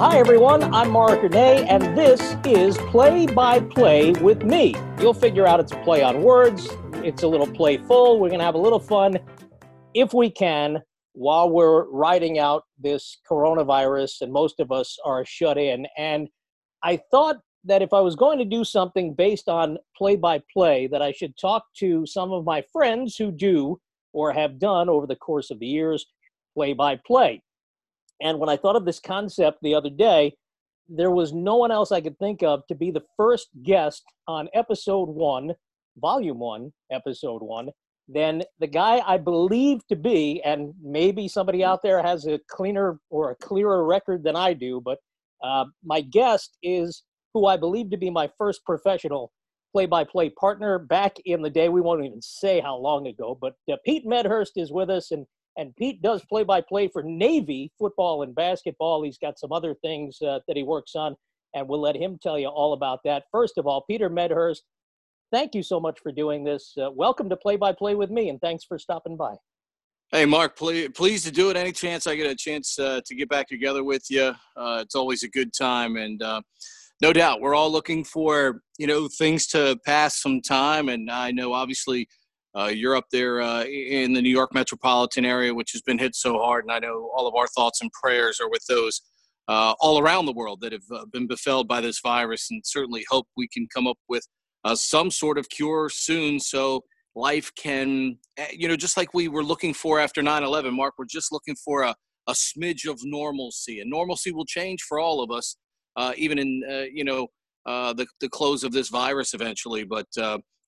Well, hi, everyone. I'm Mark Renee, and this is Play by Play with me. You'll figure out it's a play on words. It's a little playful. We're going to have a little fun, if we can, while we're riding out this coronavirus, and most of us are shut in. And I thought that if I was going to do something based on play-by-play, that I should talk to some of my friends who do or have done over the course of the years play-by-play. And when I thought of this concept the other day, there was no one else I could think of to be the first guest on episode one, volume one, episode one, than the guy I believe to be, and maybe somebody out there has a cleaner or a clearer record than I do, but my guest is who I believe to be my first professional play-by-play partner back in the day. We won't even say how long ago, but Pete Medhurst is with us, and Pete does play-by-play for Navy football and basketball. He's got some other things that he works on, and we'll let him tell you all about that. First of all, Peter Medhurst, thank you so much for doing this. Welcome to Play-by-Play with me, and thanks for stopping by. Hey, Mark, pleased to do it. Any chance I get a chance to get back together with you, it's always a good time, and no doubt, we're all looking for, things to pass some time. And I know, obviously, you're up there in the New York metropolitan area, which has been hit so hard. And I know all of our thoughts and prayers are with those all around the world that have been befelled by this virus, and certainly hope we can come up with some sort of cure soon so life can, just like we were looking for after 9/11, Mark, we're just looking for a smidge of normalcy. And normalcy will change for all of us. Even in, the close of this virus eventually. But,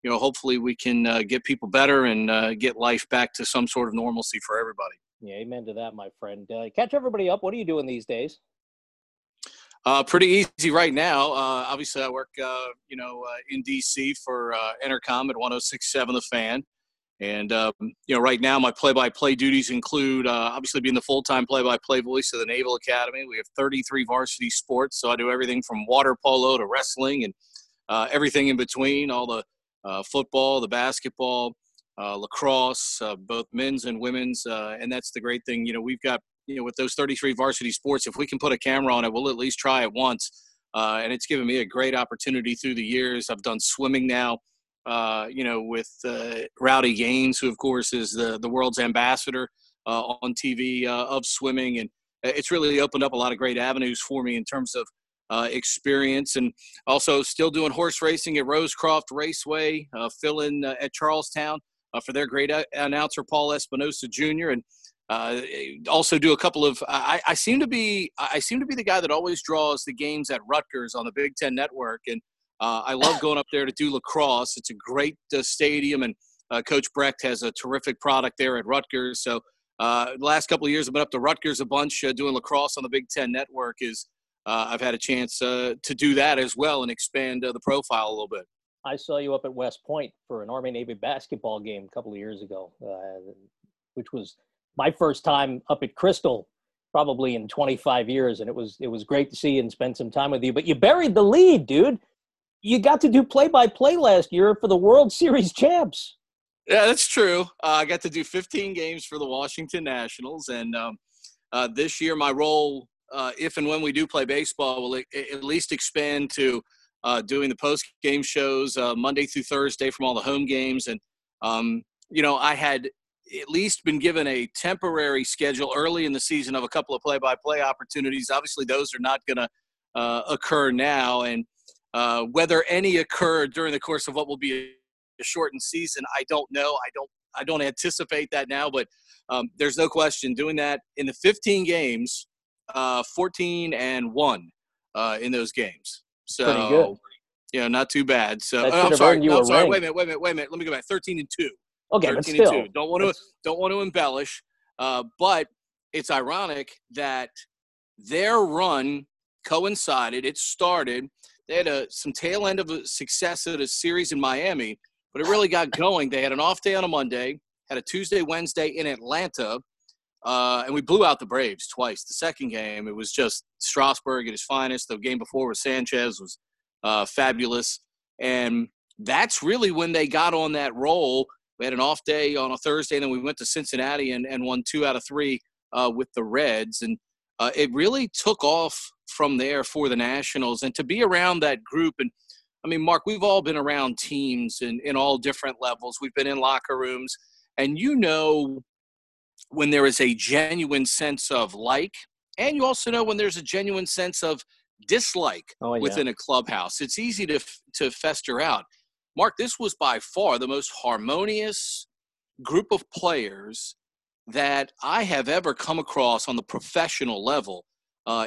hopefully we can get people better and get life back to some sort of normalcy for everybody. Yeah, amen to that, my friend. Catch everybody up. What are you doing these days? Pretty easy right now. Obviously, I work, in D.C. for Intercom at 106.7 The Fan. And, right now my play-by-play duties include obviously being the full-time play-by-play voice of the Naval Academy. We have 33 varsity sports, so I do everything from water polo to wrestling and everything in between, all the football, the basketball, lacrosse, both men's and women's. And that's the great thing. We've got, with those 33 varsity sports, if we can put a camera on it, we'll at least try it once. And it's given me a great opportunity through the years. I've done swimming now. With Rowdy Gaines, who, of course, is the world's ambassador on TV of swimming. And it's really opened up a lot of great avenues for me in terms of experience. And also still doing horse racing at Rosecroft Raceway, fill-in at Charlestown for their great announcer, Paul Espinosa Jr. And also do a couple of – I seem to be the guy that always draws the games at Rutgers on the Big Ten Network. And I love going up there to do lacrosse. It's a great stadium, and Coach Brecht has a terrific product there at Rutgers. So the last couple of years I've been up to Rutgers a bunch doing lacrosse on the Big Ten Network. I've had a chance to do that as well and expand the profile a little bit. I saw you up at West Point for an Army-Navy basketball game a couple of years ago, which was my first time up at Crystal probably in 25 years, and it was great to see and spend some time with you. But you buried the lead, dude. You got to do play-by-play last year for the World Series champs. Yeah, that's true. I got to do 15 games for the Washington Nationals. And this year my role, if and when we do play baseball, will at least expand to doing the post-game shows Monday through Thursday from all the home games. And, I had at least been given a temporary schedule early in the season of a couple of play-by-play opportunities. Obviously, those are not going to occur now. And whether any occurred during the course of what will be a shortened season, I don't know. I don't anticipate that now, but there's no question doing that in the 15 games, 14-1 in those games. So, pretty good. Not too bad. So, I'm sorry. Wait a minute. Let me go back. 13-2. Okay, 13 but still, and 2. Don't want to embellish, but it's ironic that their run coincided. It started. They had some tail end of a success at a series in Miami, but it really got going. They had an off day on a Monday, had a Tuesday, Wednesday in Atlanta, and we blew out the Braves twice. The second game, it was just Strasburg at his finest. The game before with Sanchez was fabulous. And that's really when they got on that roll. We had an off day on a Thursday, and then we went to Cincinnati and won 2 out of 3 with the Reds. And it really took off from there for the Nationals, and to be around that group. And I mean, Mark, we've all been around teams in all different levels. We've been in locker rooms, and you know when there is a genuine sense of like, and you also know when there's a genuine sense of dislike within a clubhouse. It's easy to fester out. Mark, this was by far the most harmonious group of players that I have ever come across on the professional level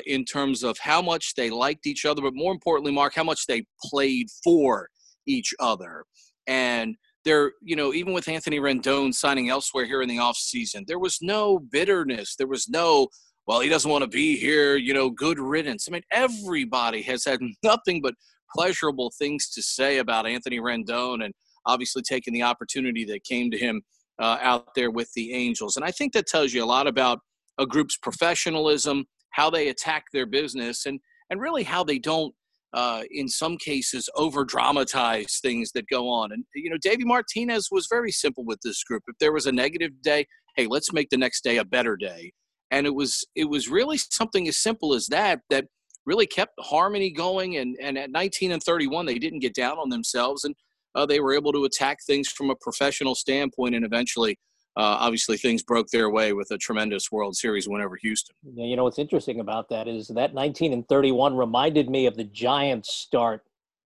in terms of how much they liked each other, but more importantly, Mark, how much they played for each other. And there, you know, even with Anthony Rendon signing elsewhere here in the offseason, there was no bitterness. There was no, well, he doesn't want to be here, you know, good riddance. I mean, everybody has had nothing but pleasurable things to say about Anthony Rendon, and obviously taking the opportunity that came to him out there with the Angels. And I think that tells you a lot about a group's professionalism, how they attack their business, and really how they don't, in some cases, over-dramatize things that go on. And, you know, Davey Martinez was very simple with this group. If there was a negative day, hey, let's make the next day a better day. And it was really something as simple as that that really kept harmony going. And at 19 and 31, they didn't get down on themselves, and they were able to attack things from a professional standpoint. And eventually, obviously, things broke their way with a tremendous World Series win over Houston. You know, what's interesting about that is that 19 and 31 reminded me of the Giants' start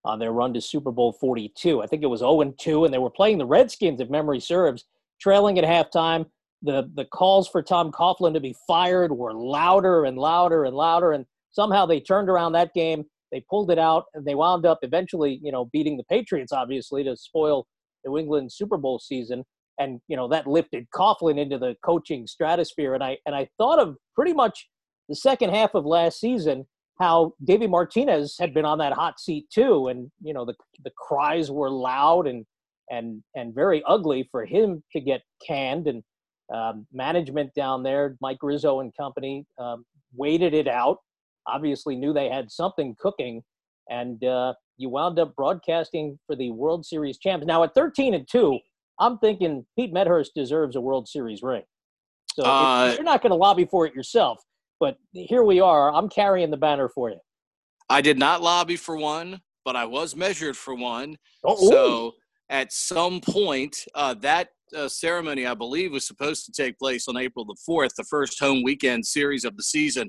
on their run to Super Bowl 42. I think it was 0-2, and they were playing the Redskins, if memory serves, trailing at halftime. The calls for Tom Coughlin to be fired were louder and louder and louder, and somehow they turned around that game. They pulled it out, and they wound up eventually, you know, beating the Patriots, obviously, to spoil New England's Super Bowl season. And, you know, that lifted Coughlin into the coaching stratosphere. And I thought of pretty much the second half of last season, how Davey Martinez had been on that hot seat too. And, you know, the cries were loud and very ugly for him to get canned. And management down there, Mike Rizzo and company, waited it out, obviously knew they had something cooking, and you wound up broadcasting for the World Series champs. Now at 13-2, I'm thinking Pete Medhurst deserves a World Series ring. So you're not going to lobby for it yourself, but here we are. I'm carrying the banner for you. I did not lobby for one, but I was measured for one. Oh, so at some point that ceremony, I believe, was supposed to take place on April the 4th, the first home weekend series of the season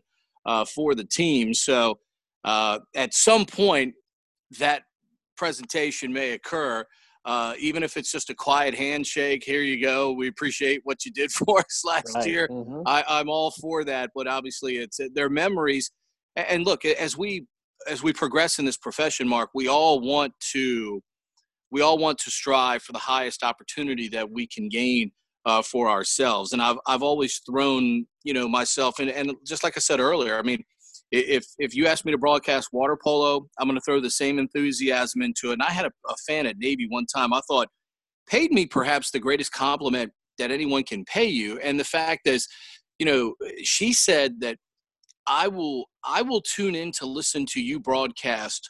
for the team. So at some point, that presentation may occur, even if it's just a quiet handshake. Here you go. We appreciate what you did for us last year. Mm-hmm. I'm all for that, but obviously it's their memories. And look, as we progress in this profession, Mark, we all want to strive for the highest opportunity that we can gain for ourselves. And I've always thrown, you know, myself and just like I said earlier, I mean, if you ask me to broadcast water polo, I'm going to throw the same enthusiasm into it. And I had a fan at Navy one time, I thought, paid me perhaps the greatest compliment that anyone can pay you. And the fact is, you know, she said that I will tune in to listen to you broadcast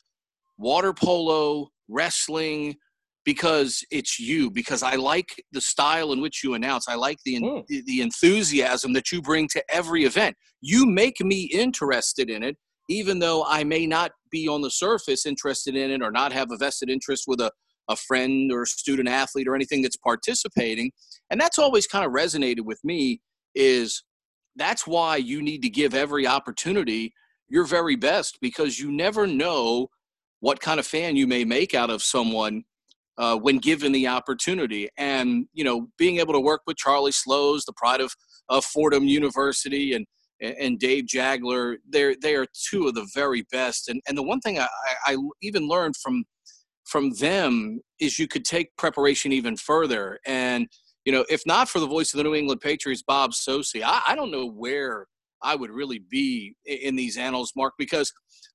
water polo, wrestling, because it's you, because I like the style in which you announce. I like the enthusiasm that you bring to every event. You make me interested in it, even though I may not be on the surface interested in it or not have a vested interest with a friend or student athlete or anything that's participating. And that's always kind of resonated with me, is that's why you need to give every opportunity your very best, because you never know what kind of fan you may make out of someone when given the opportunity. And, you know, being able to work with Charlie Slows, the pride of Fordham University, and Dave Jagler, they are two of the very best. And the one thing I even learned from them is you could take preparation even further. And, you know, if not for the voice of the New England Patriots, Bob Socci, I don't know where I would really be in these annals, Mark, because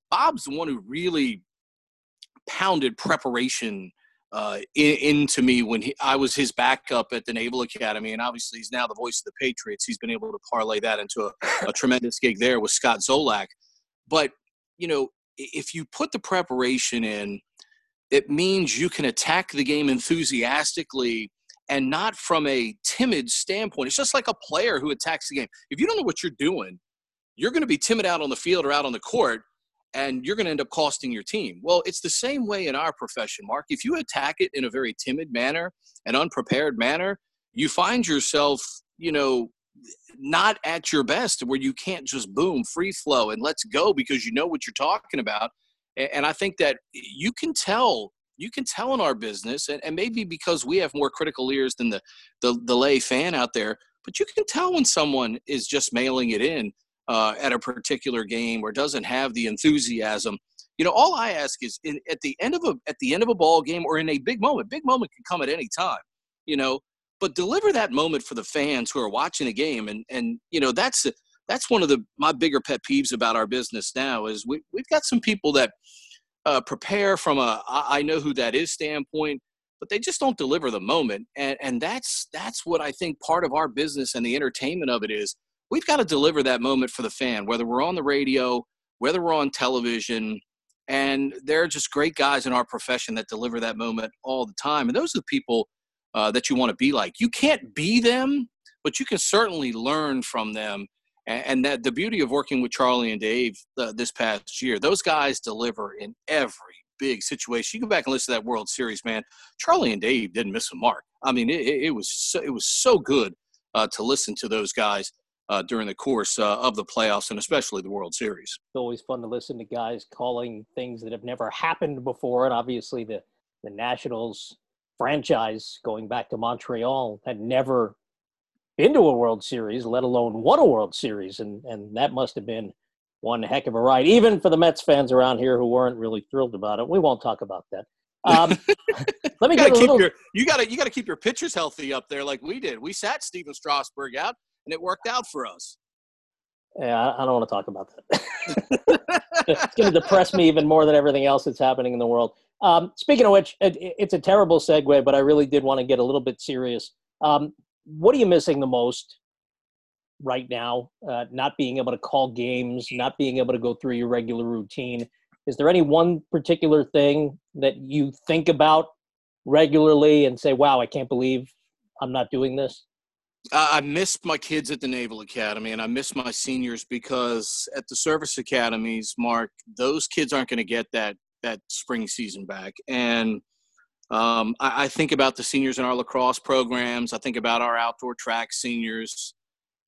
Bob's the one who really pounded preparation into me when I was his backup at the Naval Academy. And obviously he's now the voice of the Patriots. He's been able to parlay that into a tremendous gig there with Scott Zolak. But, you know, if you put the preparation in, it means you can attack the game enthusiastically and not from a timid standpoint. It's just like a player who attacks the game. If you don't know what you're doing, you're going to be timid out on the field or out on the court. and you're going to end up costing your team. Well, it's the same way in our profession, Mark. If you attack it in a very timid manner, an unprepared manner, you find yourself, you know, not at your best, where you can't just boom, free flow, and let's go because you know what you're talking about. And I think that you can tell in our business, and maybe because we have more critical ears than the lay fan out there, but you can tell when someone is just mailing it in at a particular game or doesn't have the enthusiasm. You know, all I ask is at the end of a ball game or in a big moment. Big moment can come at any time, you know. But deliver that moment for the fans who are watching the game. And you know, that's one of my bigger pet peeves about our business now is we've got some people that prepare from a I know who that is standpoint, but they just don't deliver the moment. And that's what I think part of our business and the entertainment of it is. We've got to deliver that moment for the fan, whether we're on the radio, whether we're on television. And there are just great guys in our profession that deliver that moment all the time. And those are the people that you want to be like. You can't be them, but you can certainly learn from them. And that the beauty of working with Charlie and Dave this past year, those guys deliver in every big situation. You go back and listen to that World Series, man. Charlie and Dave didn't miss a mark. I mean, it was so good to listen to those guys during the course of the playoffs and especially the World Series. It's always fun to listen to guys calling things that have never happened before, and obviously the Nationals franchise going back to Montreal had never been to a World Series, let alone won a World Series. And that must have been one heck of a ride, even for the Mets fans around here who weren't really thrilled about it. We won't talk about that. Let me get a little... You got to keep your pitchers healthy up there like we did. We sat Steven Strasburg out, and it worked out for us. Yeah, I don't want to talk about that. It's going to depress me even more than everything else that's happening in the world. Speaking of which, it's a terrible segue, but I really did want to get a little bit serious. What are you missing the most right now? Not being able to call games, not being able to go through your regular routine. Is there any one particular thing that you think about regularly and say, wow, I can't believe I'm not doing this? I miss my kids at the Naval Academy, and I miss my seniors, because at the service academies, Mark, those kids aren't going to get that spring season back. And I think about the seniors in our lacrosse programs. I think about our outdoor track seniors,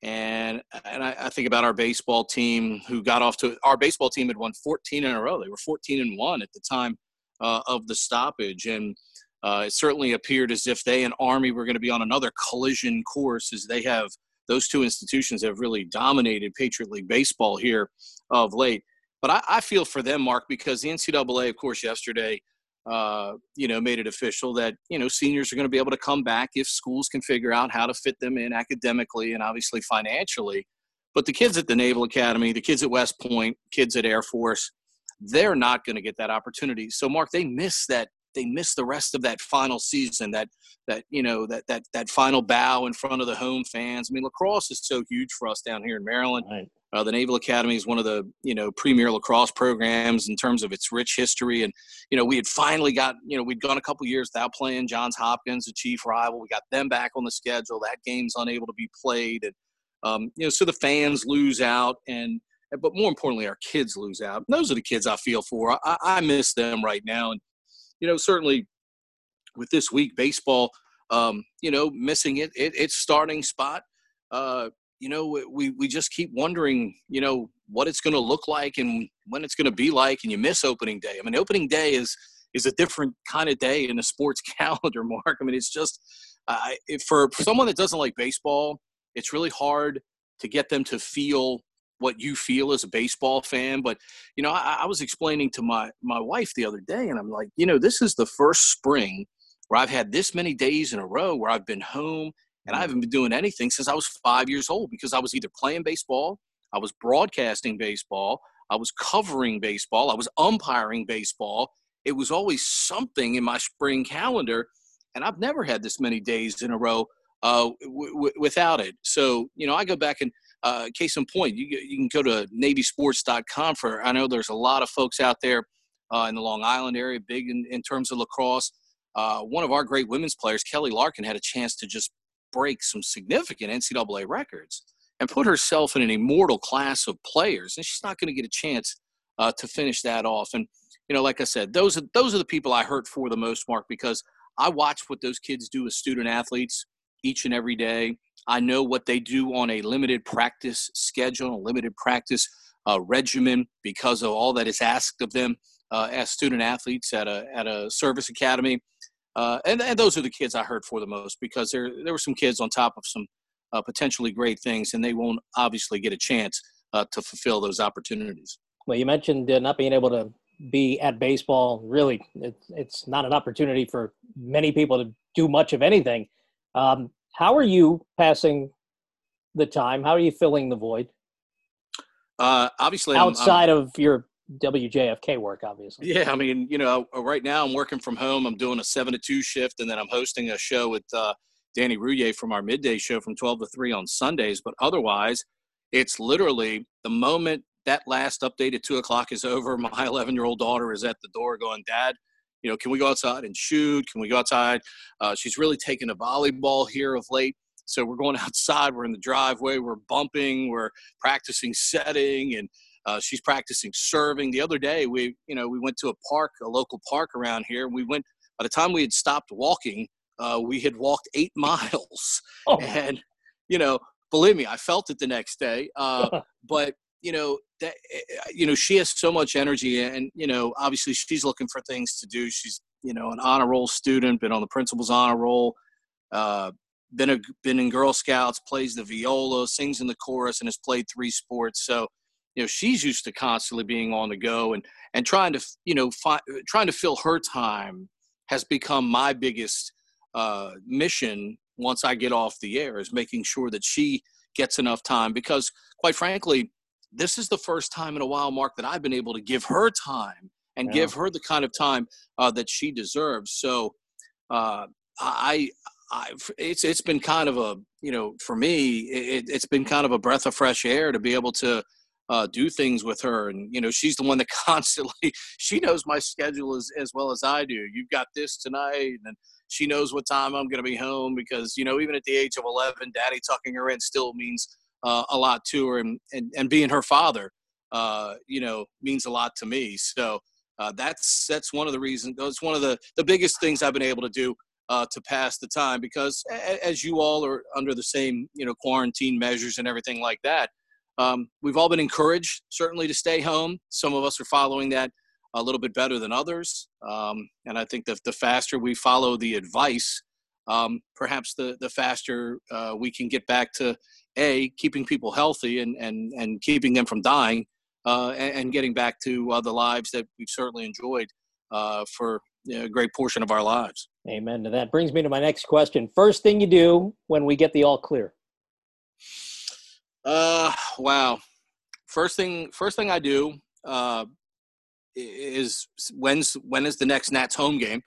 and I think about our baseball team who got off to – our baseball team had won 14 in a row. They were 14-1 at the time of the stoppage. And it certainly appeared as if they and Army were going to be on another collision course, as they have – those two institutions have really dominated Patriot League baseball here of late. But I feel for them, Mark, because the NCAA, of course, yesterday, you know, made it official that, you know, seniors are going to be able to come back if schools can figure out how to fit them in academically and obviously financially. But the kids at the Naval Academy, the kids at West Point, kids at Air Force, they're not going to get that opportunity. So, Mark, they miss that. They miss the rest of that final season, that final bow in front of the home fans. I mean, lacrosse is so huge for us down here in Maryland. Right. The Naval Academy is one of the, you know, premier lacrosse programs in terms of its rich history. And, you know, we had finally got, you know, we'd gone a couple years without playing Johns Hopkins, the chief rival. We got them back on the schedule. That game's unable to be played. And, you know, so the fans lose out, but more importantly, our kids lose out. And those are the kids I feel for. I miss them right now. And, you know, certainly with this week, baseball, you know, missing its starting spot. You know, we just keep wondering, you know, what it's going to look like and when it's going to be like, and you miss opening day. I mean, opening day is a different kind of day in a sports calendar, Mark. I mean, it's just for someone that doesn't like baseball, it's really hard to get them to feel what you feel as a baseball fan. But, you know, I was explaining to my wife the other day, and I'm like, you know, this is the first spring where I've had this many days in a row where I've been home and I haven't been doing anything since I was 5 years old, because I was either playing baseball, I was broadcasting baseball, I was covering baseball, I was umpiring baseball. It was always something in my spring calendar, and I've never had this many days in a row without it. So, you know, I go back and case in point, you can go to NavySports.com for – I know there's a lot of folks out there in the Long Island area, big in terms of lacrosse. One of our great women's players, Kelly Larkin, had a chance to just break some significant NCAA records and put herself in an immortal class of players, and she's not going to get a chance to finish that off. And, you know, like I said, those are the people I hurt for the most, Mark, because I watch what those kids do as student athletes each and every day. I know what they do on a limited practice schedule, a limited practice regimen, because of all that is asked of them as student athletes at a service academy. And those are the kids I heard for the most, because there were some kids on top of some potentially great things, and they won't obviously get a chance to fulfill those opportunities. Well, you mentioned not being able to be at baseball. Really, it's not an opportunity for many people to do much of anything. How are you passing the time? How are you filling the void? Obviously, outside of your WJFK work, obviously. Yeah, I mean, you know, right now I'm working from home. I'm doing a 7 to 2 shift, and then I'm hosting a show with Danny Rouillet from our midday show from 12 to 3 on Sundays. But otherwise, it's literally the moment that last update at 2:00 is over, my 11-year-old daughter is at the door going, "Dad, you know, can we go outside and shoot? Can we go outside?" She's really taken to volleyball here of late. So we're going outside. We're in the driveway. We're bumping. We're practicing setting, and she's practicing serving. The other day, we went to a park, a local park around here. We went. By the time we had stopped walking, we had walked 8 miles. Oh. And you know, believe me, I felt it the next day. But you know that she has so much energy, and you know, obviously, she's looking for things to do. She's an honor roll student, been on the principal's honor roll. Been in Girl Scouts, plays the viola, sings in the chorus, and has played 3 sports. So, she's used to constantly being on the go, and trying to fill her time has become my biggest mission once I get off the air, is making sure that she gets enough time, because quite frankly, this is the first time in a while, Mark, that I've been able to give her time and give her the kind of time that she deserves. So it's been kind of a, for me, it's been kind of a breath of fresh air to be able to do things with her. And, she's the one that constantly, she knows my schedule as well as I do. You've got this tonight, and she knows what time I'm going to be home, because, even at the age of 11, Daddy tucking her in still means a lot to her, and being her father, means a lot to me. So that's one of the reasons, that's one of the biggest things I've been able to do to pass the time, because as you all are under the same, quarantine measures and everything like that, we've all been encouraged certainly to stay home. Some of us are following that a little bit better than others. And I think that the faster we follow the advice, perhaps the faster we can get back to keeping people healthy and keeping them from dying and getting back to the lives that we've certainly enjoyed for a great portion of our lives. Amen to that. Brings me to my next question. First thing you do when we get the all clear? Wow. First thing I do is when is the next Nats home game?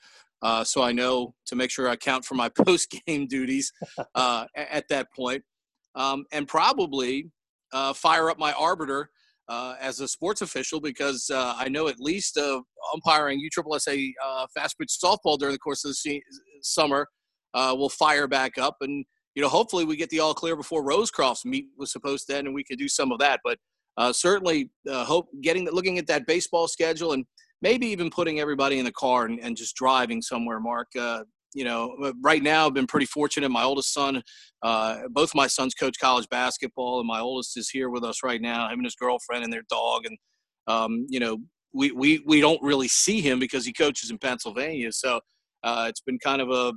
So I know to make sure I count for my post-game duties at that point. And probably fire up my arbiter as a sports official, because I know at least umpiring USSSA fast pitch softball during the course of the summer will fire back up, and hopefully we get the all clear before Rosecroft's meet was supposed to end, and we could do some of that. But certainly looking at that baseball schedule, and maybe even putting everybody in the car and just driving somewhere, Mark. Right now I've been pretty fortunate. My oldest son, both my sons coach college basketball, and my oldest is here with us right now, him and his girlfriend and their dog. And, we don't really see him because he coaches in Pennsylvania. So it's been kind of a,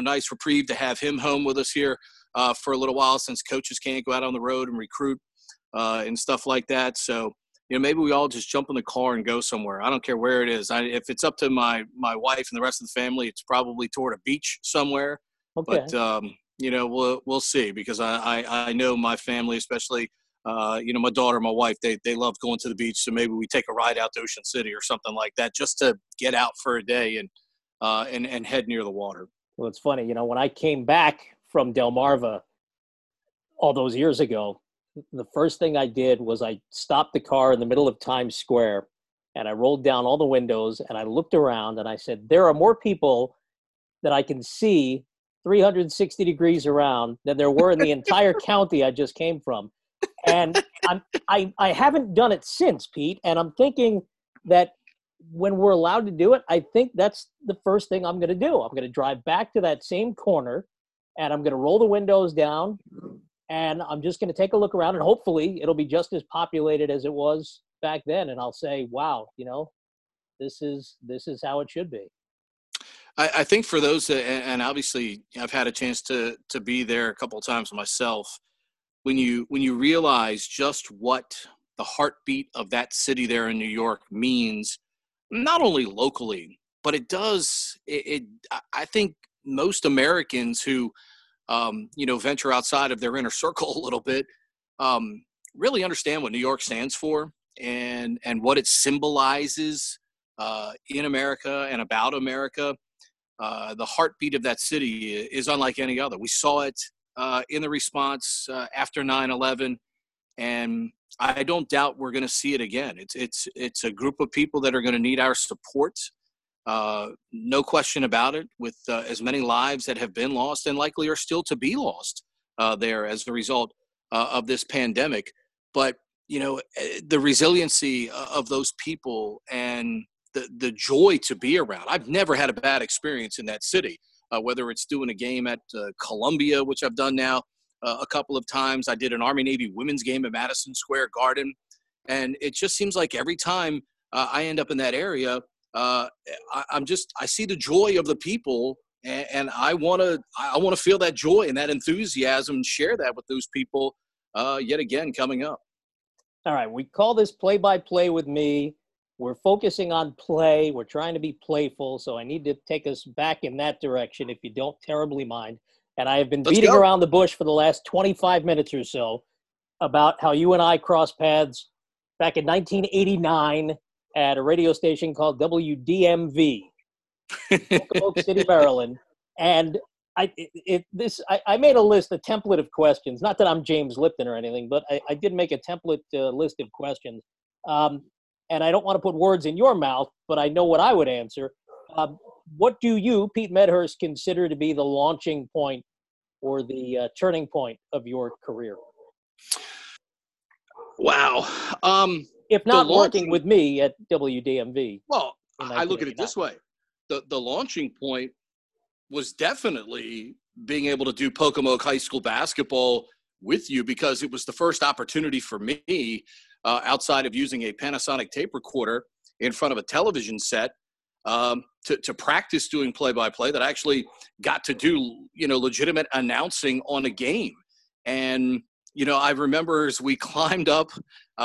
nice reprieve to have him home with us here for a little while, since coaches can't go out on the road and recruit and stuff like that. So, maybe we all just jump in the car and go somewhere. I don't care where it is. If it's up to my wife and the rest of the family, it's probably toward a beach somewhere. Okay. But, we'll see, because I know my family, especially, my daughter and my wife, they love going to the beach. So maybe we take a ride out to Ocean City or something like that, just to get out for a day and head near the water. Well, it's funny. When I came back from Delmarva all those years ago, the first thing I did was I stopped the car in the middle of Times Square, and I rolled down all the windows, and I looked around, and I said, there are more people that I can see 360 degrees around than there were in the entire county I just came from. And I haven't done it since, Pete, and I'm thinking that when we're allowed to do it, I think that's the first thing I'm going to do. I'm going to drive back to that same corner, and I'm going to roll the windows down, and I'm just going to take a look around, and hopefully it'll be just as populated as it was back then, and I'll say, wow, you know, this is how it should be. I think for those, and obviously I've had a chance to be there a couple of times myself, when you realize just what the heartbeat of that city there in New York means, not only locally, but it does. I think most Americans who, venture outside of their inner circle a little bit, really understand what New York stands for and what it symbolizes in America and about America. The heartbeat of that city is unlike any other. We saw it in the response after 9/11, and I don't doubt we're going to see it again. It's a group of people that are going to need our support, no question about it. With as many lives that have been lost and likely are still to be lost there as a result of this pandemic, but you know, the resiliency of those people and the joy to be around. I've never had a bad experience in that city. Whether it's doing a game at Columbia, which I've done now a couple of times. I did an Army-Navy women's game at Madison Square Garden. And it just seems like every time I end up in that area, I see the joy of the people. And I want to feel that joy and that enthusiasm and share that with those people yet again coming up. All right. We call this play-by-play with me. We're focusing on play. We're trying to be playful, so I need to take us back in that direction if you don't terribly mind. And I have been beating around the bush for the last 25 minutes or so about how you and I crossed paths back in 1989 at a radio station called WDMV, Pocomoke City, Maryland. And I made a list, a template of questions. Not that I'm James Lipton or anything, but I did make a template list of questions. And I don't want to put words in your mouth, but I know what I would answer. What do you, Pete Medhurst, consider to be the launching point or the turning point of your career? Wow. If not working with me at WDMV. Well, I look at it this way. The launching point was definitely being able to do Pocomoke High School basketball with you, because it was the first opportunity for me outside of using a Panasonic tape recorder in front of a television set to practice doing play-by-play, that I actually got to do, legitimate announcing on a game. And, I remember as we climbed up,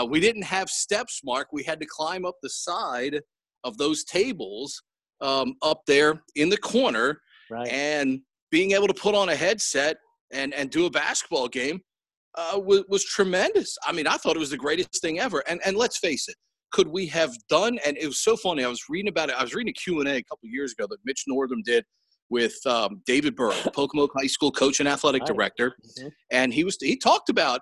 we didn't have steps, Mark. We had to climb up the side of those tables up there in the corner, right? And being able to put on a headset and do a basketball game was tremendous. I mean, I thought it was the greatest thing ever. And let's face it, could we have done – and it was so funny. I was reading about it. I was reading a Q&A a couple of years ago that Mitch Northam did with David Burrow, Pocomoke High School coach and athletic director. Mm-hmm. And he talked about,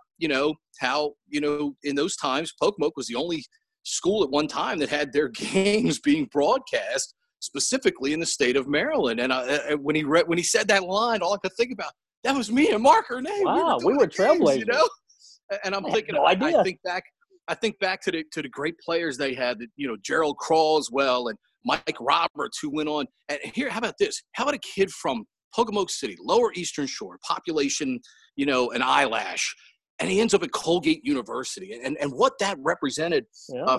how, in those times, Pocomoke was the only school at one time that had their games being broadcast specifically in the state of Maryland. And when he said that line, all I could think about, that was me and Mark Renee. Wow, we were trailblazers, And I'm thinking, I think back. I think back to the great players they had. Gerald Crawswell and Mike Roberts, who went on. And here, how about this? How about a kid from Pocomoke City, Lower Eastern Shore, population, an eyelash, and he ends up at Colgate University, and what that represented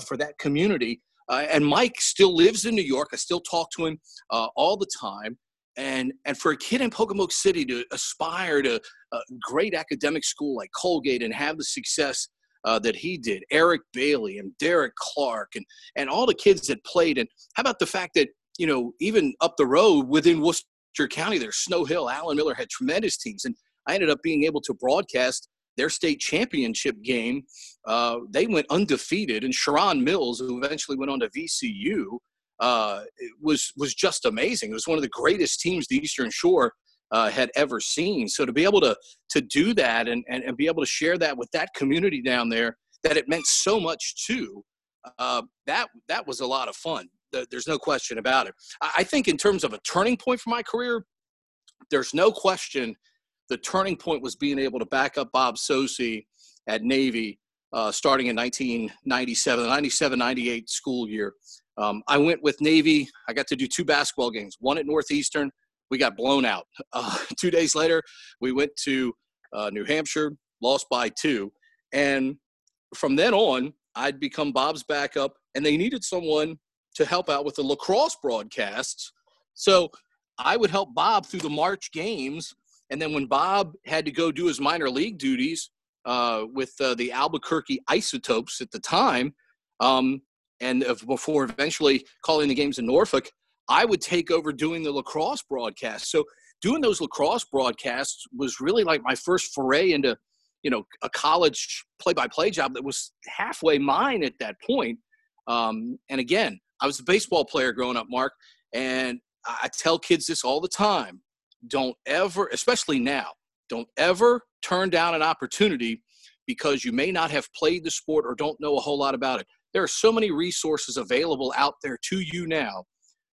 for that community. And Mike still lives in New York. I still talk to him all the time. And for a kid in Pocomoke City to aspire to a great academic school like Colgate and have the success that he did, Eric Bailey and Derek Clark and all the kids that played. And how about the fact that, even up the road within Worcester County, there's Snow Hill, Alan Miller had tremendous teams. And I ended up being able to broadcast their state championship game. They went undefeated. And Sharon Mills, who eventually went on to VCU, was just amazing. It was one of the greatest teams the Eastern Shore had ever seen. So to be able to do that and be able to share that with that community down there that it meant so much to, that was a lot of fun. There's no question about it. I think in terms of a turning point for my career, there's no question the turning point was being able to back up Bob Socci at Navy starting in 1997, the 97-98 school year. I went with Navy. I got to do two basketball games, one at Northeastern. We got blown out. 2 days later, we went to New Hampshire, lost by 2. And from then on, I'd become Bob's backup, and they needed someone to help out with the lacrosse broadcasts. So I would help Bob through the March games. And then when Bob had to go do his minor league duties with the Albuquerque Isotopes at the time, and before eventually calling the games in Norfolk, I would take over doing the lacrosse broadcast. So doing those lacrosse broadcasts was really like my first foray into, you know, a college play-by-play job that was halfway mine at that point. And again, I was a baseball player growing up, Mark, and I tell kids this all the time. Don't ever, especially now, don't ever turn down an opportunity because you may not have played the sport or don't know a whole lot about it. There are so many resources available out there to you now.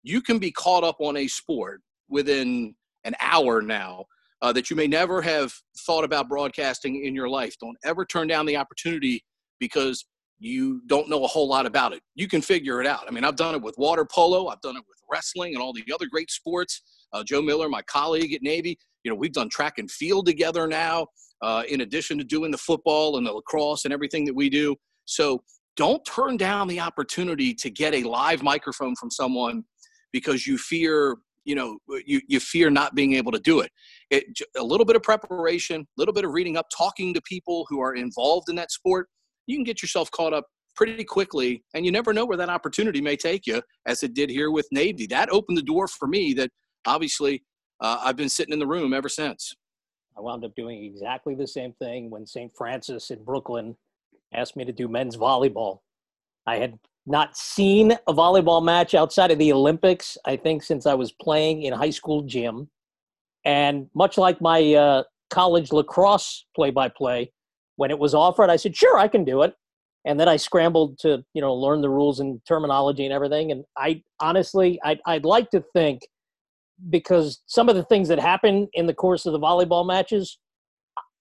You can be caught up on a sport within an hour now that you may never have thought about broadcasting in your life. Don't ever turn down the opportunity because you don't know a whole lot about it. You can figure it out. I mean, I've done it with water polo. I've done it with wrestling and all the other great sports. Joe Miller, my colleague at Navy, you know, we've done track and field together now, in addition to doing the football and the lacrosse and everything that we do. So don't turn down the opportunity to get a live microphone from someone because you fear, you know, you fear not being able to do it. A little bit of preparation, a little bit of reading up, talking to people who are involved in that sport, you can get yourself caught up pretty quickly, and you never know where that opportunity may take you, as it did here with Navy. That opened the door for me that obviously I've been sitting in the room ever since. I wound up doing exactly the same thing when St. Francis in Brooklyn asked me to do men's volleyball. I had not seen a volleyball match outside of the Olympics, I think, since I was playing in high school gym. And much like my college lacrosse play-by-play, when it was offered, I said, sure, I can do it. And then I scrambled to, you know, learn the rules and terminology and everything. And I honestly, I'd like to think, because some of the things that happen in the course of the volleyball matches,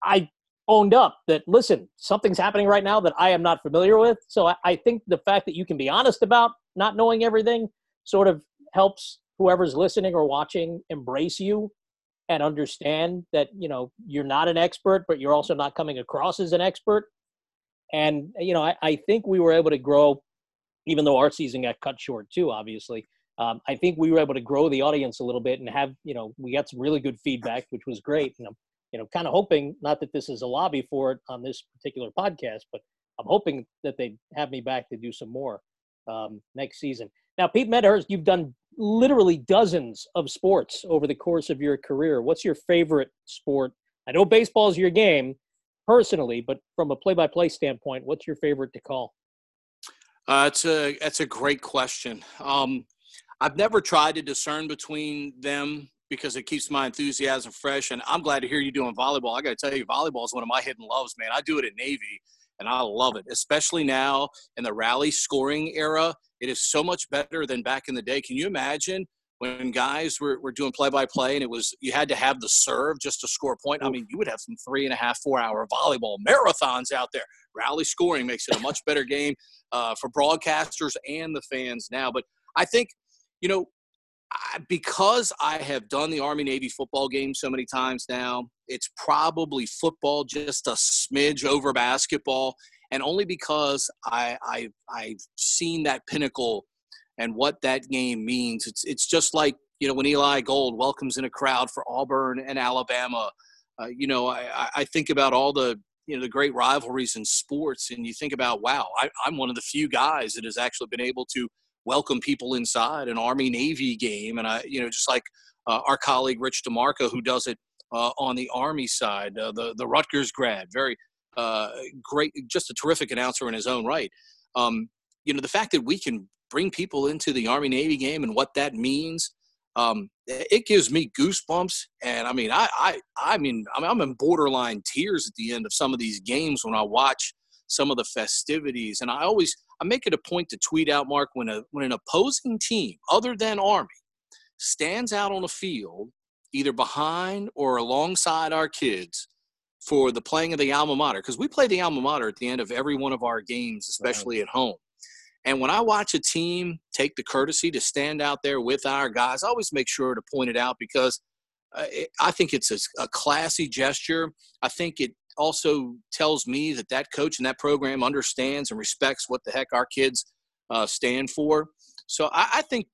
I owned up that, listen, something's happening right now that I am not familiar with. So I think the fact that you can be honest about not knowing everything sort of helps whoever's listening or watching embrace you and understand that, you know, you're not an expert, but you're also not coming across as an expert. And, you know, I think we were able to grow, even though our season got cut short too, obviously. I think we were able to grow the audience a little bit and have, you know, we got some really good feedback, which was great. And I'm, you know, kind of hoping, not that this is a lobby for it on this particular podcast, but I'm hoping that they have me back to do some more next season. Now, Pete Medhurst, you've done literally dozens of sports over the course of your career. What's your favorite sport? I know baseball is your game personally, but from a play-by-play standpoint, what's your favorite to call? That's a great question. I've never tried to discern between them because it keeps my enthusiasm fresh. And I'm glad to hear you doing volleyball. I got to tell you, volleyball is one of my hidden loves, man. I do it at Navy, and I love it, especially now in the rally scoring era. It is so much better than back in the day. Can you imagine when guys were doing play-by-play and it was you had to have the serve just to score a point? I mean, you would have some 3.5-4 hour volleyball marathons out there. Rally scoring makes it a much better game for broadcasters and the fans now. But I think, you know, because I have done the Army-Navy football game so many times now, it's probably football just a smidge over basketball, and only because I've seen that pinnacle and what that game means. It's just like, you know, when Eli Gold welcomes in a crowd for Auburn and Alabama. You know, I think about all the, you know, the great rivalries in sports, and you think about, wow, I'm one of the few guys that has actually been able to welcome people inside an Army-Navy game. And I, you know, just like our colleague Rich DeMarco, who does it on the Army side, the Rutgers grad, very great, just a terrific announcer in his own right. You know, the fact that we can bring people into the Army-Navy game and what that means, it gives me goosebumps. And I mean, I'm in borderline tears at the end of some of these games when I watch some of the festivities. And I make it a point to tweet out, Mark, when an opposing team other than Army stands out on a field, either behind or alongside our kids, for the playing of the alma mater, because we play the alma mater at the end of every one of our games, especially at home. And when I watch a team take the courtesy to stand out there with our guys, I always make sure to point it out, because I think it's a classy gesture. I think it also tells me that that coach and that program understands and respects what the heck our kids stand for. So I think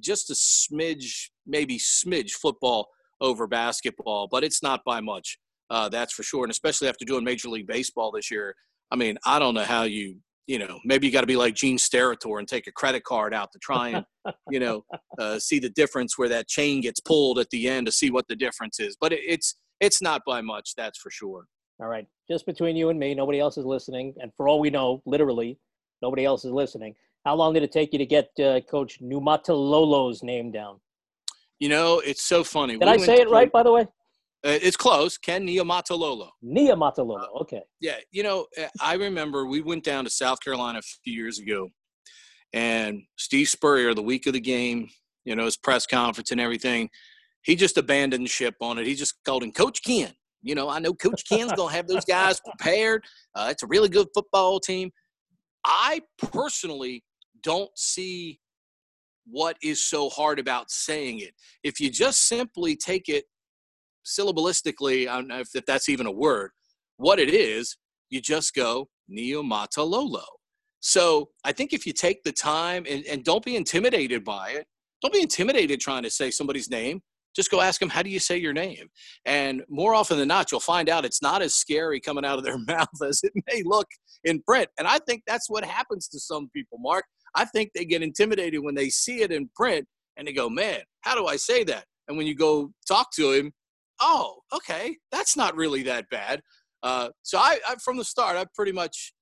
just a smidge, maybe smidge football over basketball, but it's not by much. That's for sure. And especially after doing Major League Baseball this year, I mean, I don't know how you know, maybe you got to be like Gene Steratore and take a credit card out to try and, you know, see the difference where that chain gets pulled at the end to see what the difference is. But it's not by much, that's for sure. All right. Just between you and me, nobody else is listening. And for all we know, literally, nobody else is listening. How long did it take you to get Coach Niumatalolo's name down? You know, it's so funny. Did I say it right, by the way? It's close. Ken Niumatalolo. Niumatalolo. Okay. Yeah. You know, I remember we went down to South Carolina a few years ago, and Steve Spurrier, the week of the game, you know, his press conference and everything, he just abandoned ship on it. He just called him Coach Ken. You know, I know Coach Ken's going to have those guys prepared. It's a really good football team. I personally don't see what is so hard about saying it. If you just simply take it syllabalistically, I don't know if that's even a word, what it is, you just go Niumatalolo. So I think if you take the time and don't be intimidated by it, don't be intimidated trying to say somebody's name. Just go ask them, how do you say your name? And more often than not, you'll find out it's not as scary coming out of their mouth as it may look in print. And I think that's what happens to some people, Mark. I think they get intimidated when they see it in print and they go, man, how do I say that? And when you go talk to him, oh, okay, that's not really that bad. So I from the start, I pretty much,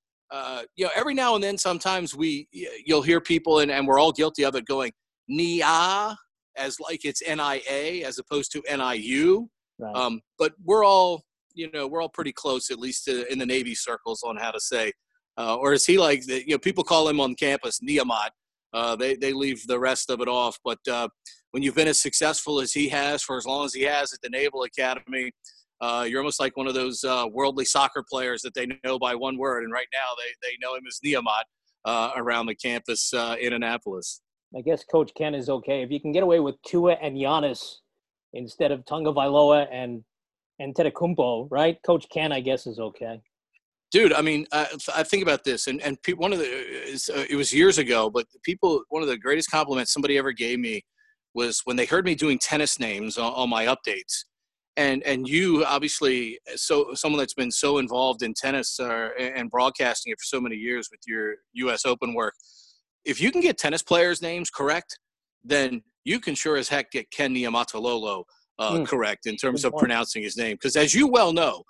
you know, every now and then sometimes you'll hear people, and we're all guilty of it, going, Nia, as like it's NIA as opposed to NIU. Right. But we're all, you know, we're all pretty close, at least in the Navy circles, on how to say, or is he like, you know, people call him on campus Niumat. They leave the rest of it off. But when you've been as successful as he has for as long as he has at the Naval Academy, you're almost like one of those worldly soccer players that they know by one word. And right now they know him as Niumat around the campus in Annapolis. I guess Coach Ken is okay. If you can get away with Tua and Giannis instead of Tagovailoa and Antetokounmpo, right? Coach Ken, I guess, is okay. Dude, I mean, I think about this, and one of the – it was years ago, but one of the greatest compliments somebody ever gave me was when they heard me doing tennis names on my updates. And you, obviously, someone that's been so involved in tennis and broadcasting it for so many years with your U.S. Open work, if you can get tennis players' names correct, then you can sure as heck get Ken Niumatalolo correct in terms of pronouncing his name. Because as you well know,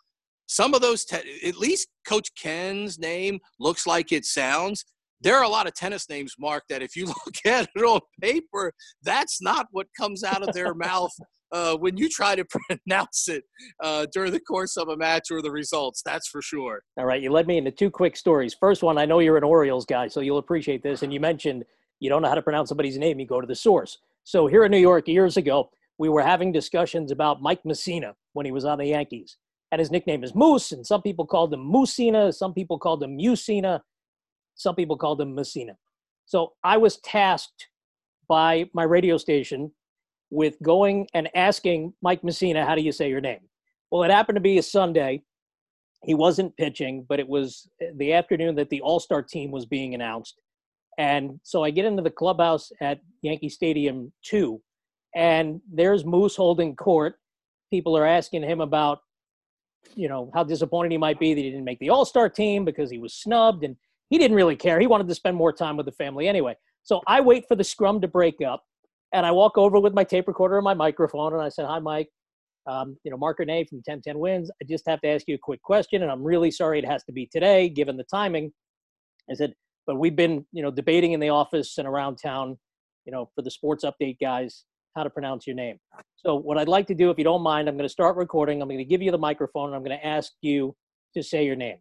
some of those at least Coach Ken's name looks like it sounds. There are a lot of tennis names, Mark, that if you look at it on paper, that's not what comes out of their mouth when you try to pronounce it during the course of a match or the results. That's for sure. All right. You led me into two quick stories. First one, I know you're an Orioles guy, so you'll appreciate this. And you mentioned you don't know how to pronounce somebody's name. You go to the source. So here in New York years ago, we were having discussions about Mike Mussina when he was on the Yankees. And his nickname is Moose, and some people called him Mussina. Some people called him Mussina. Some people called him Mussina. So I was tasked by my radio station with going and asking Mike Mussina, how do you say your name? Well, it happened to be a Sunday. He wasn't pitching, but it was the afternoon that the All-Star team was being announced. And so I get into the clubhouse at Yankee Stadium 2, and there's Moose holding court. People are asking him about, you know, how disappointed he might be that he didn't make the All-Star team because he was snubbed, and he didn't really care. He wanted to spend more time with the family anyway. So I wait for the scrum to break up, and I walk over with my tape recorder and my microphone, and I said, hi, Mike. You know, Mark Renee from 1010 Wins. I just have to ask you a quick question, and I'm really sorry it has to be today, given the timing. I said, but we've been, you know, debating in the office and around town, you know, for the sports update guys, how to pronounce your name. So what I'd like to do, if you don't mind, I'm going to start recording. I'm going to give you the microphone, and I'm going to ask you to say your name.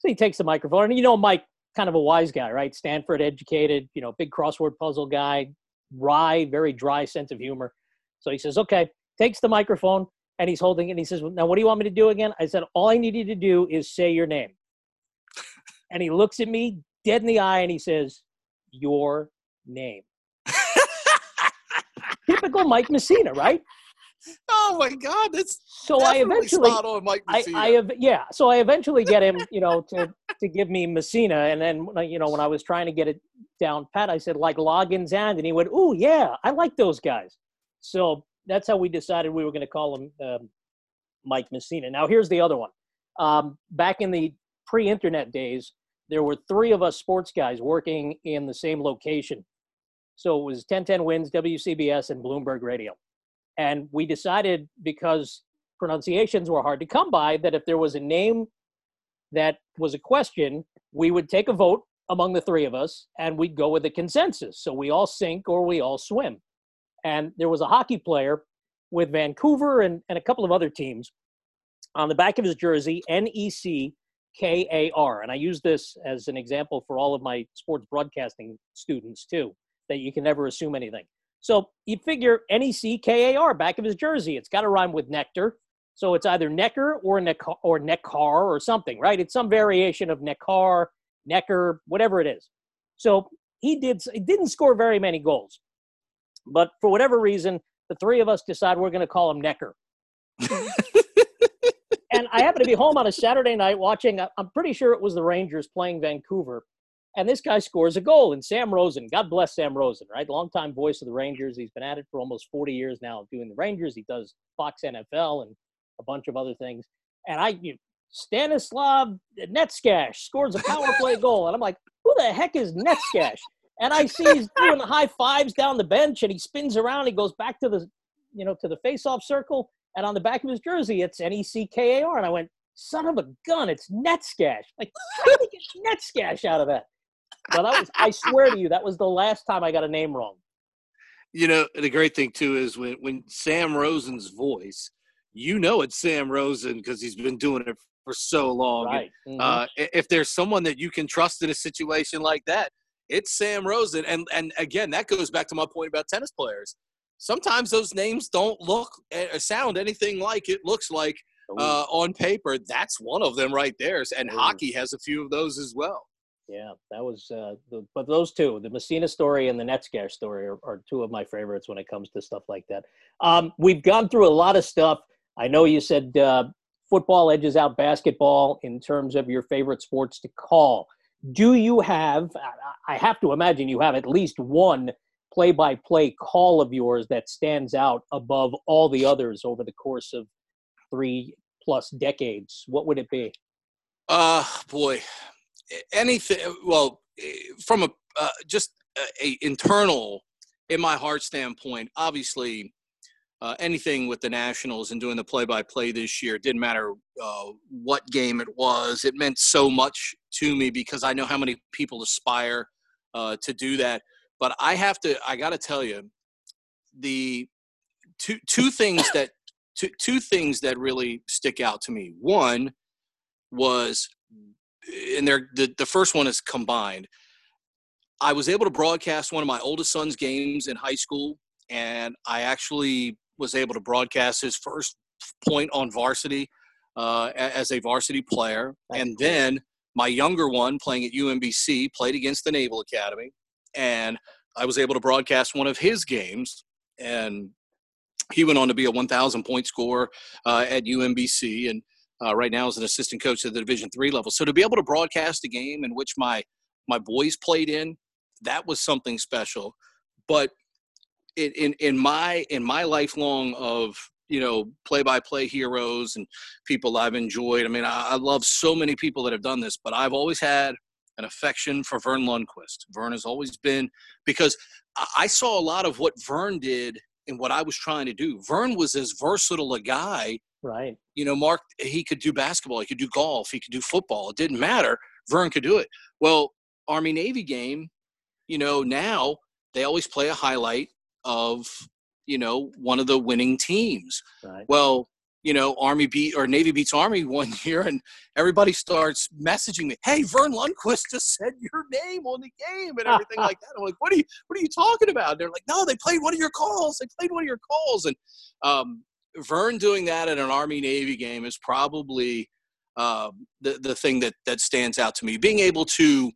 So he takes the microphone, and you know Mike, kind of a wise guy, right? Stanford educated, you know, big crossword puzzle guy, very dry sense of humor. So he says, okay, takes the microphone, and he's holding it, and he says, now what do you want me to do again? I said, all I need you to do is say your name. And he looks at me dead in the eye, and he says, your name. Typical Mike Messina, right? Oh my God, that's so I eventually get him, you know, to give me Messina, and then, you know, when I was trying to get it down pat, I said, like Loggins and he went, oh yeah, I like those guys. So that's how we decided we were going to call him Mike Messina. Now here's the other one. Back in the pre-internet days, there were three of us sports guys working in the same location. So it was 1010 Wins, WCBS, and Bloomberg Radio. And we decided, because pronunciations were hard to come by, that if there was a name that was a question, we would take a vote among the three of us, and we'd go with a consensus. So we all sink or we all swim. And there was a hockey player with Vancouver and a couple of other teams. On the back of his jersey, NECKAR. And I use this as an example for all of my sports broadcasting students, too, that you can never assume anything. So you figure NECKAR, back of his jersey. It's got to rhyme with nectar. So it's either Necker or Neckar or something, right? It's some variation of Neckar, Necker, whatever it is. So he didn't score very many goals. But for whatever reason, the three of us decide we're going to call him Necker. And I happened to be home on a Saturday night watching, I'm pretty sure it was the Rangers playing Vancouver. And this guy scores a goal. And Sam Rosen, God bless Sam Rosen, right? Longtime voice of the Rangers. He's been at it for almost 40 years now doing the Rangers. He does Fox NFL and a bunch of other things. And Stanislav Netscash scores a power play goal. And I'm like, who the heck is Netscash? And I see he's doing the high fives down the bench, and he spins around. He goes back to the face-off circle. And on the back of his jersey, it's NECKAR. And I went, son of a gun, it's Netscash. Like, how did he get Netscash out of that? Well, I swear to you, that was the last time I got a name wrong. You know, the great thing, too, is when Sam Rosen's voice, you know it's Sam Rosen because he's been doing it for so long. Right. And, if there's someone that you can trust in a situation like that, it's Sam Rosen. And again, that goes back to my point about tennis players. Sometimes those names don't look or sound anything like it looks like on paper. That's one of them right there. And hockey has a few of those as well. Yeah, that was but those two, the Messina story and the Netscash story are two of my favorites when it comes to stuff like that. We've gone through a lot of stuff. I know you said football edges out basketball in terms of your favorite sports to call. Do you have – I have to imagine you have at least one play-by-play call of yours that stands out above all the others over the course of 3+ decades. What would it be? Boy – anything, well, from a internal, in my heart standpoint, obviously anything with the Nationals and doing the play-by-play this year, it didn't matter what game it was. It meant so much to me because I know how many people aspire to do that. But I got to tell you, the two things that really stick out to me. One was – and the first one is combined. I was able to broadcast one of my oldest son's games in high school, and I actually was able to broadcast his first point on varsity as a varsity player. And then my younger one, playing at UMBC, played against the Naval Academy, and I was able to broadcast one of his games. And he went on to be a 1,000-point scorer at UMBC, and right now as an assistant coach at the Division III level. So to be able to broadcast a game in which my boys played in, that was something special. But in my lifelong of, you know, play-by-play heroes and people I've enjoyed, I mean, I love so many people that have done this, but I've always had an affection for Vern Lundquist. Vern has always been – because I saw a lot of what Vern did and what I was trying to do. Vern was as versatile a guy. Right. You know, Mark, he could do basketball. He could do golf. He could do football. It didn't matter. Vern could do it. Well, Army-Navy game, you know, now they always play a highlight of, you know, one of the winning teams. Right. Well, you know, Navy beats Army one year, and everybody starts messaging me, hey, Vern Lundquist just said your name on the game and everything like that. I'm like, what are you talking about? And they're like, no, they played one of your calls. And Vern doing that at an Army-Navy game is probably the thing that stands out to me. Being able to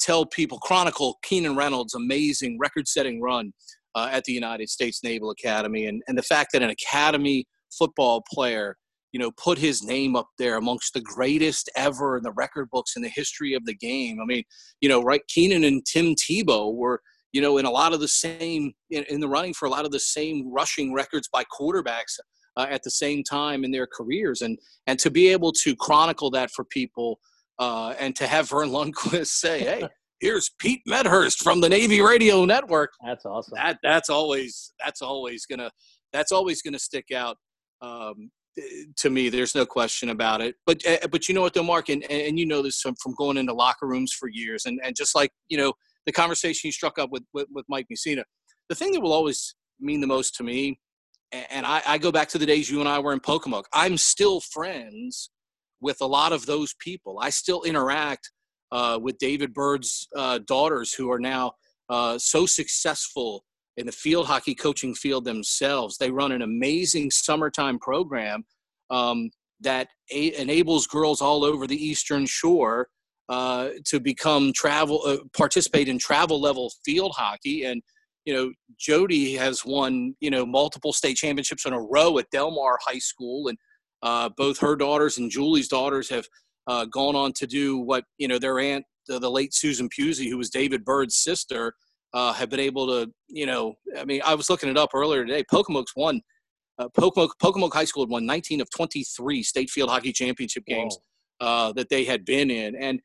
tell people, chronicle Keenan Reynolds' amazing record-setting run at the United States Naval Academy, and the fact that an academy football player, you know, put his name up there amongst the greatest ever in the record books in the history of the game. I mean, you know, right, Keenan and Tim Tebow were, you know, in a lot of the same in the running for a lot of the same rushing records by quarterbacks at the same time in their careers. And to be able to chronicle that for people and to have Vern Lundquist say, hey, here's Pete Medhurst from the Navy Radio Network. That's awesome. That's always going to stick out to me. There's no question about it. But you know what though, Mark, and you know this from going into locker rooms for years, and just like, you know, the conversation you struck up with Mike Mussina, the thing that will always mean the most to me, and I go back to the days you and I were in Pocomoke, I'm still friends with a lot of those people. I still interact with David Bird's daughters, who are now so successful in the field hockey coaching field themselves. They run an amazing summertime program that enables girls all over the Eastern Shore to become participate in travel level field hockey. And, you know, Jody has won, you know, multiple state championships in a row at Del Mar High School. And both her daughters and Julie's daughters have gone on to do what, you know, their aunt, the late Susan Pusey, who was David Bird's sister, have been able to, you know, I mean, I was looking it up earlier today. Pocomoke High School had won 19 of 23 state field hockey championship games that they had been in. And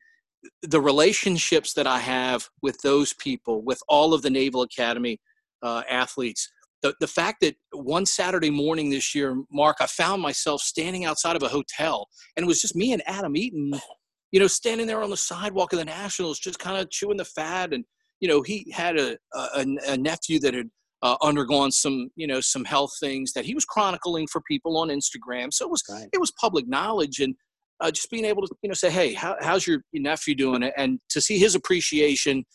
the relationships that I have with those people, with all of the Naval Academy athletes, the fact that one Saturday morning this year, Mark, I found myself standing outside of a hotel, and it was just me and Adam Eaton, you know, standing there on the sidewalk of the Nationals, just kind of chewing the fat. And, you know, he had a nephew that had undergone some, you know, some health things that he was chronicling for people on Instagram. So it was public knowledge. And just being able to, you know, say, hey, how's your nephew doing? And to see his appreciation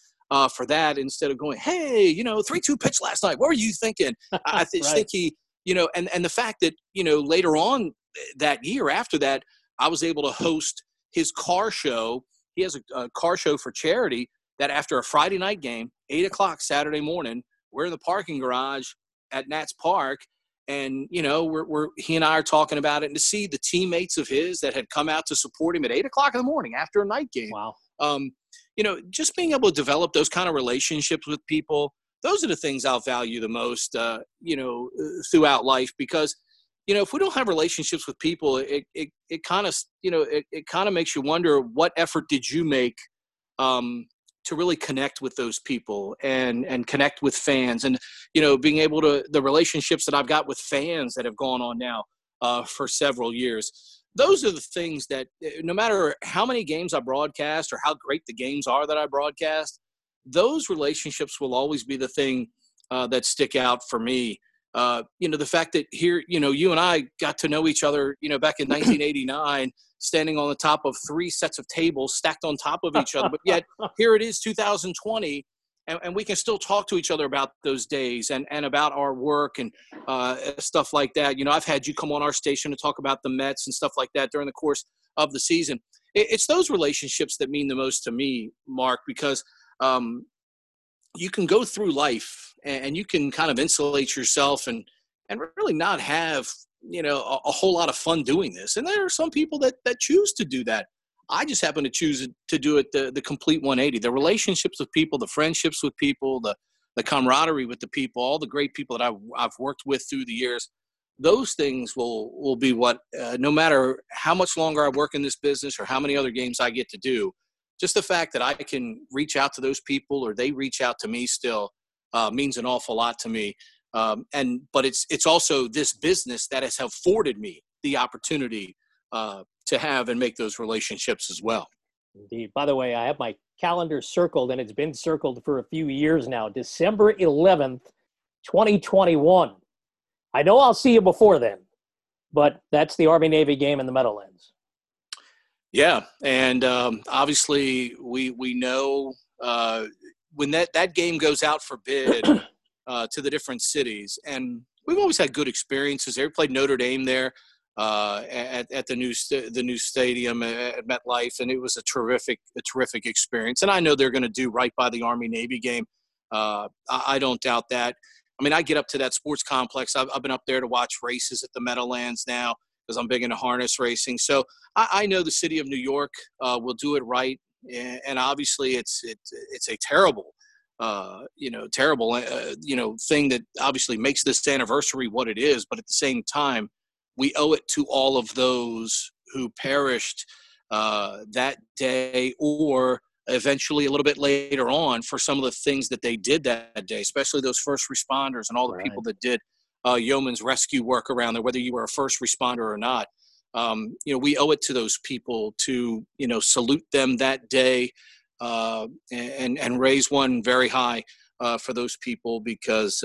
for that, instead of going, hey, you know, 3-2 pitch last night, what were you thinking? I think he, you know, and the fact that, you know, later on that year after that, I was able to host his car show. He has a car show for charity that after a Friday night game, 8 o'clock Saturday morning, we're in the parking garage at Nats Park. And, you know, he and I are talking about it, and to see the teammates of his that had come out to support him at 8 o'clock in the morning after a night game. Wow. You know, just being able to develop those kind of relationships with people, those are the things I'll value the most, you know, throughout life, because, you know, if we don't have relationships with people, it kind of, you know, it kind of makes you wonder, what effort did you make to really connect with those people and connect with fans? And, you know, being able to, the relationships that I've got with fans that have gone on now for several years, those are the things that, no matter how many games I broadcast or how great the games are that I broadcast, those relationships will always be the thing that stick out for me. You know, the fact that here, you know, you and I got to know each other, you know, back in 1989, standing on the top of 3 sets of tables stacked on top of each other. But yet here it is 2020, and we can still talk to each other about those days and about our work and stuff like that. You know, I've had you come on our station to talk about the Mets and stuff like that during the course of the season. It's those relationships that mean the most to me, Mark, because you can go through life and you can kind of insulate yourself and really not have, you know, a whole lot of fun doing this. And there are some people that choose to do that. I just happen to choose to do it the complete 180. The relationships with people, the friendships with people, the camaraderie with the people, all the great people that I've worked with through the years, those things will be what, no matter how much longer I work in this business or how many other games I get to do, just the fact that I can reach out to those people or they reach out to me still means an awful lot to me. But it's also this business that has afforded me the opportunity to have and make those relationships as well. Indeed. By the way, I have my calendar circled, and it's been circled for a few years now. December 11th, 2021. I know I'll see you before then, but that's the Army-Navy game in the Meadowlands. Yeah, and obviously we know when that game goes out for bid to the different cities, and we've always had good experiences there. We played Notre Dame there at the new stadium at MetLife, and it was a terrific experience. And I know they're going to do right by the Army-Navy game. I don't doubt that. I mean, I get up to that sports complex. I've been up there to watch races at the Meadowlands now because I'm big into harness racing. So I know the city of New York will do it right. And obviously it's a terrible thing that obviously makes this anniversary what it is. But at the same time, we owe it to all of those who perished that day or eventually a little bit later on for some of the things that they did that day, especially those first responders and all the people that did yeoman's rescue work around there, whether you were a first responder or not. We owe it to those people to, salute them that day and raise one very high for those people because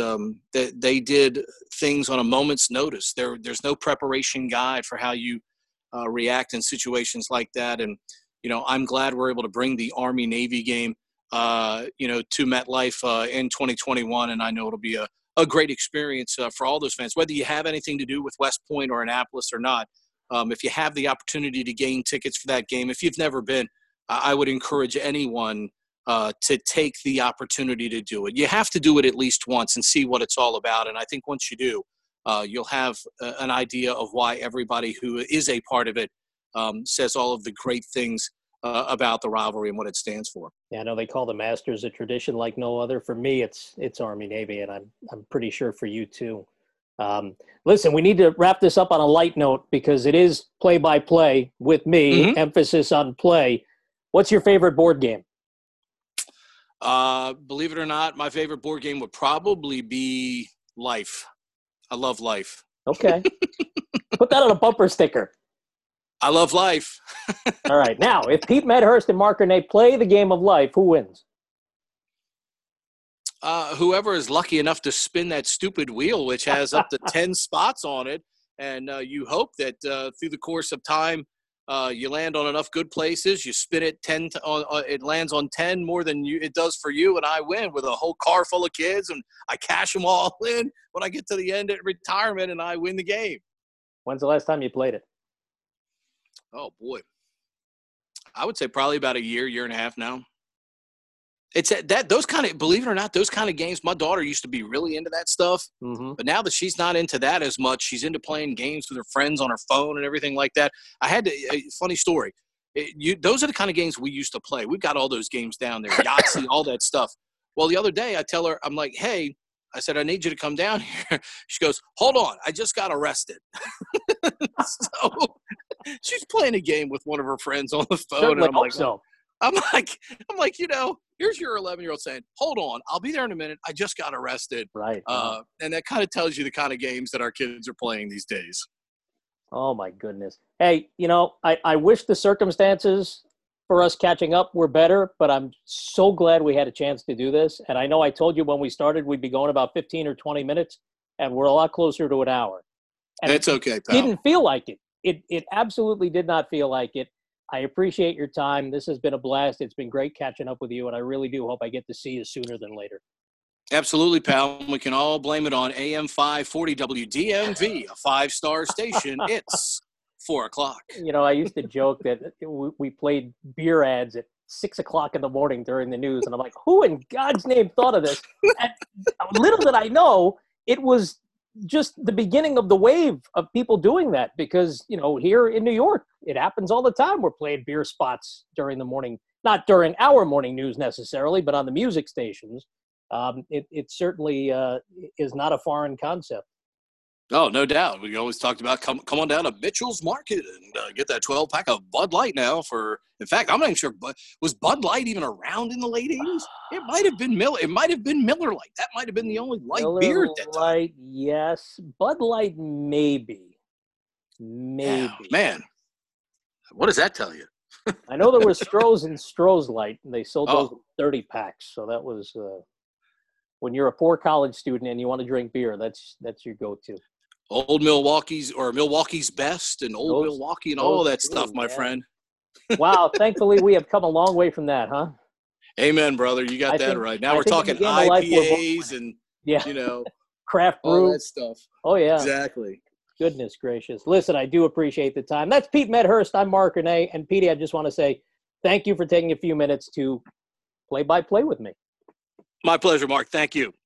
they did things on a moment's notice. There's no preparation guide for how you react in situations like that. And, I'm glad we're able to bring the Army-Navy game, to MetLife in 2021. And I know it'll be a great experience for all those fans, whether you have anything to do with West Point or Annapolis or not. If you have the opportunity to gain tickets for that game, if you've never been, I would encourage anyone to take the opportunity to do it. You have to do it at least once and see what it's all about. And I think once you do, you'll have an idea of why everybody who is a part of it says all of the great things about the rivalry and what it stands for. Yeah, I know they call the Masters a tradition like no other. For me, it's Army-Navy, and I'm pretty sure for you too. Listen, we need to wrap this up on a light note because it is play-by-play with me, emphasis on play. What's your favorite board game? Believe it or not, my favorite board game would probably be Life. I love Life. Okay. Put that on a bumper sticker. I love Life. All right. Now, if Pete Medhurst and Mark Renee play the game of Life, who wins? Whoever is lucky enough to spin that stupid wheel, which has up to 10 spots on it, and you hope that through the course of time you land on enough good places. You spin it 10; it lands on 10 more than it does for you, and I win with a whole car full of kids, and I cash them all in when I get to the end at retirement, and I win the game. When's the last time you played it? Oh boy, I would say probably about a year and a half now. It's that believe it or not, those kind of games. My daughter used to be really into that stuff, but now that she's not into that as much, she's into playing games with her friends on her phone and everything like that. Funny story. Those are the kind of games we used to play. We've got all those games down there, Yahtzee, all that stuff. Well, the other day I tell her, I'm like, hey, I said, I need you to come down here. She goes, hold on. I just got arrested. So she's playing a game with one of her friends on the phone. Certainly, and I'm like, so. I'm like, here's your 11-year-old saying, hold on, I'll be there in a minute. I just got arrested. Right. And that kind of tells you the kind of games that our kids are playing these days. Oh, my goodness. Hey, I wish the circumstances for us catching up were better, but I'm so glad we had a chance to do this. And I know I told you when we started we'd be going about 15 or 20 minutes, and we're a lot closer to an hour. And it's okay, pal. It didn't feel like it. It absolutely did not feel like it. I appreciate your time. This has been a blast. It's been great catching up with you, and I really do hope I get to see you sooner than later. Absolutely, pal. We can all blame it on AM 540 WDMV, a five-star station. It's 4 o'clock. I used to joke that we played beer ads at 6 o'clock in the morning during the news, and I'm like, who in God's name thought of this? And little did I know, it was just the beginning of the wave of people doing that because, here in New York, it happens all the time. We're playing beer spots during the morning, not during our morning news necessarily, but on the music stations. It certainly is not a foreign concept. Oh, no doubt. We always talked about come on down to Mitchell's Market and get that 12-pack of Bud Light now. In fact, I'm not even sure, was Bud Light even around in the late 80s? It might have been Miller. It might have been Miller Lite. That might have been the only light Miller beer at that time. Light, yes. Bud Light, maybe. Oh, man, what does that tell you? I know there was Stroh's and Stroh's Light, and they sold those 30-packs. So that was when you're a poor college student and you want to drink beer, that's your go-to. Old Milwaukee's or Milwaukee's Best and Old Milwaukee and all that stuff, my friend. Wow. Thankfully, we have come a long way from that, huh? Amen, brother. You got that right. Now we're talking IPAs and, craft brew. All that stuff. Oh, yeah. Exactly. Goodness gracious. Listen, I do appreciate the time. That's Pete Medhurst. I'm Mark Renee. And, Petey, I just want to say thank you for taking a few minutes to play-by-play with me. My pleasure, Mark. Thank you.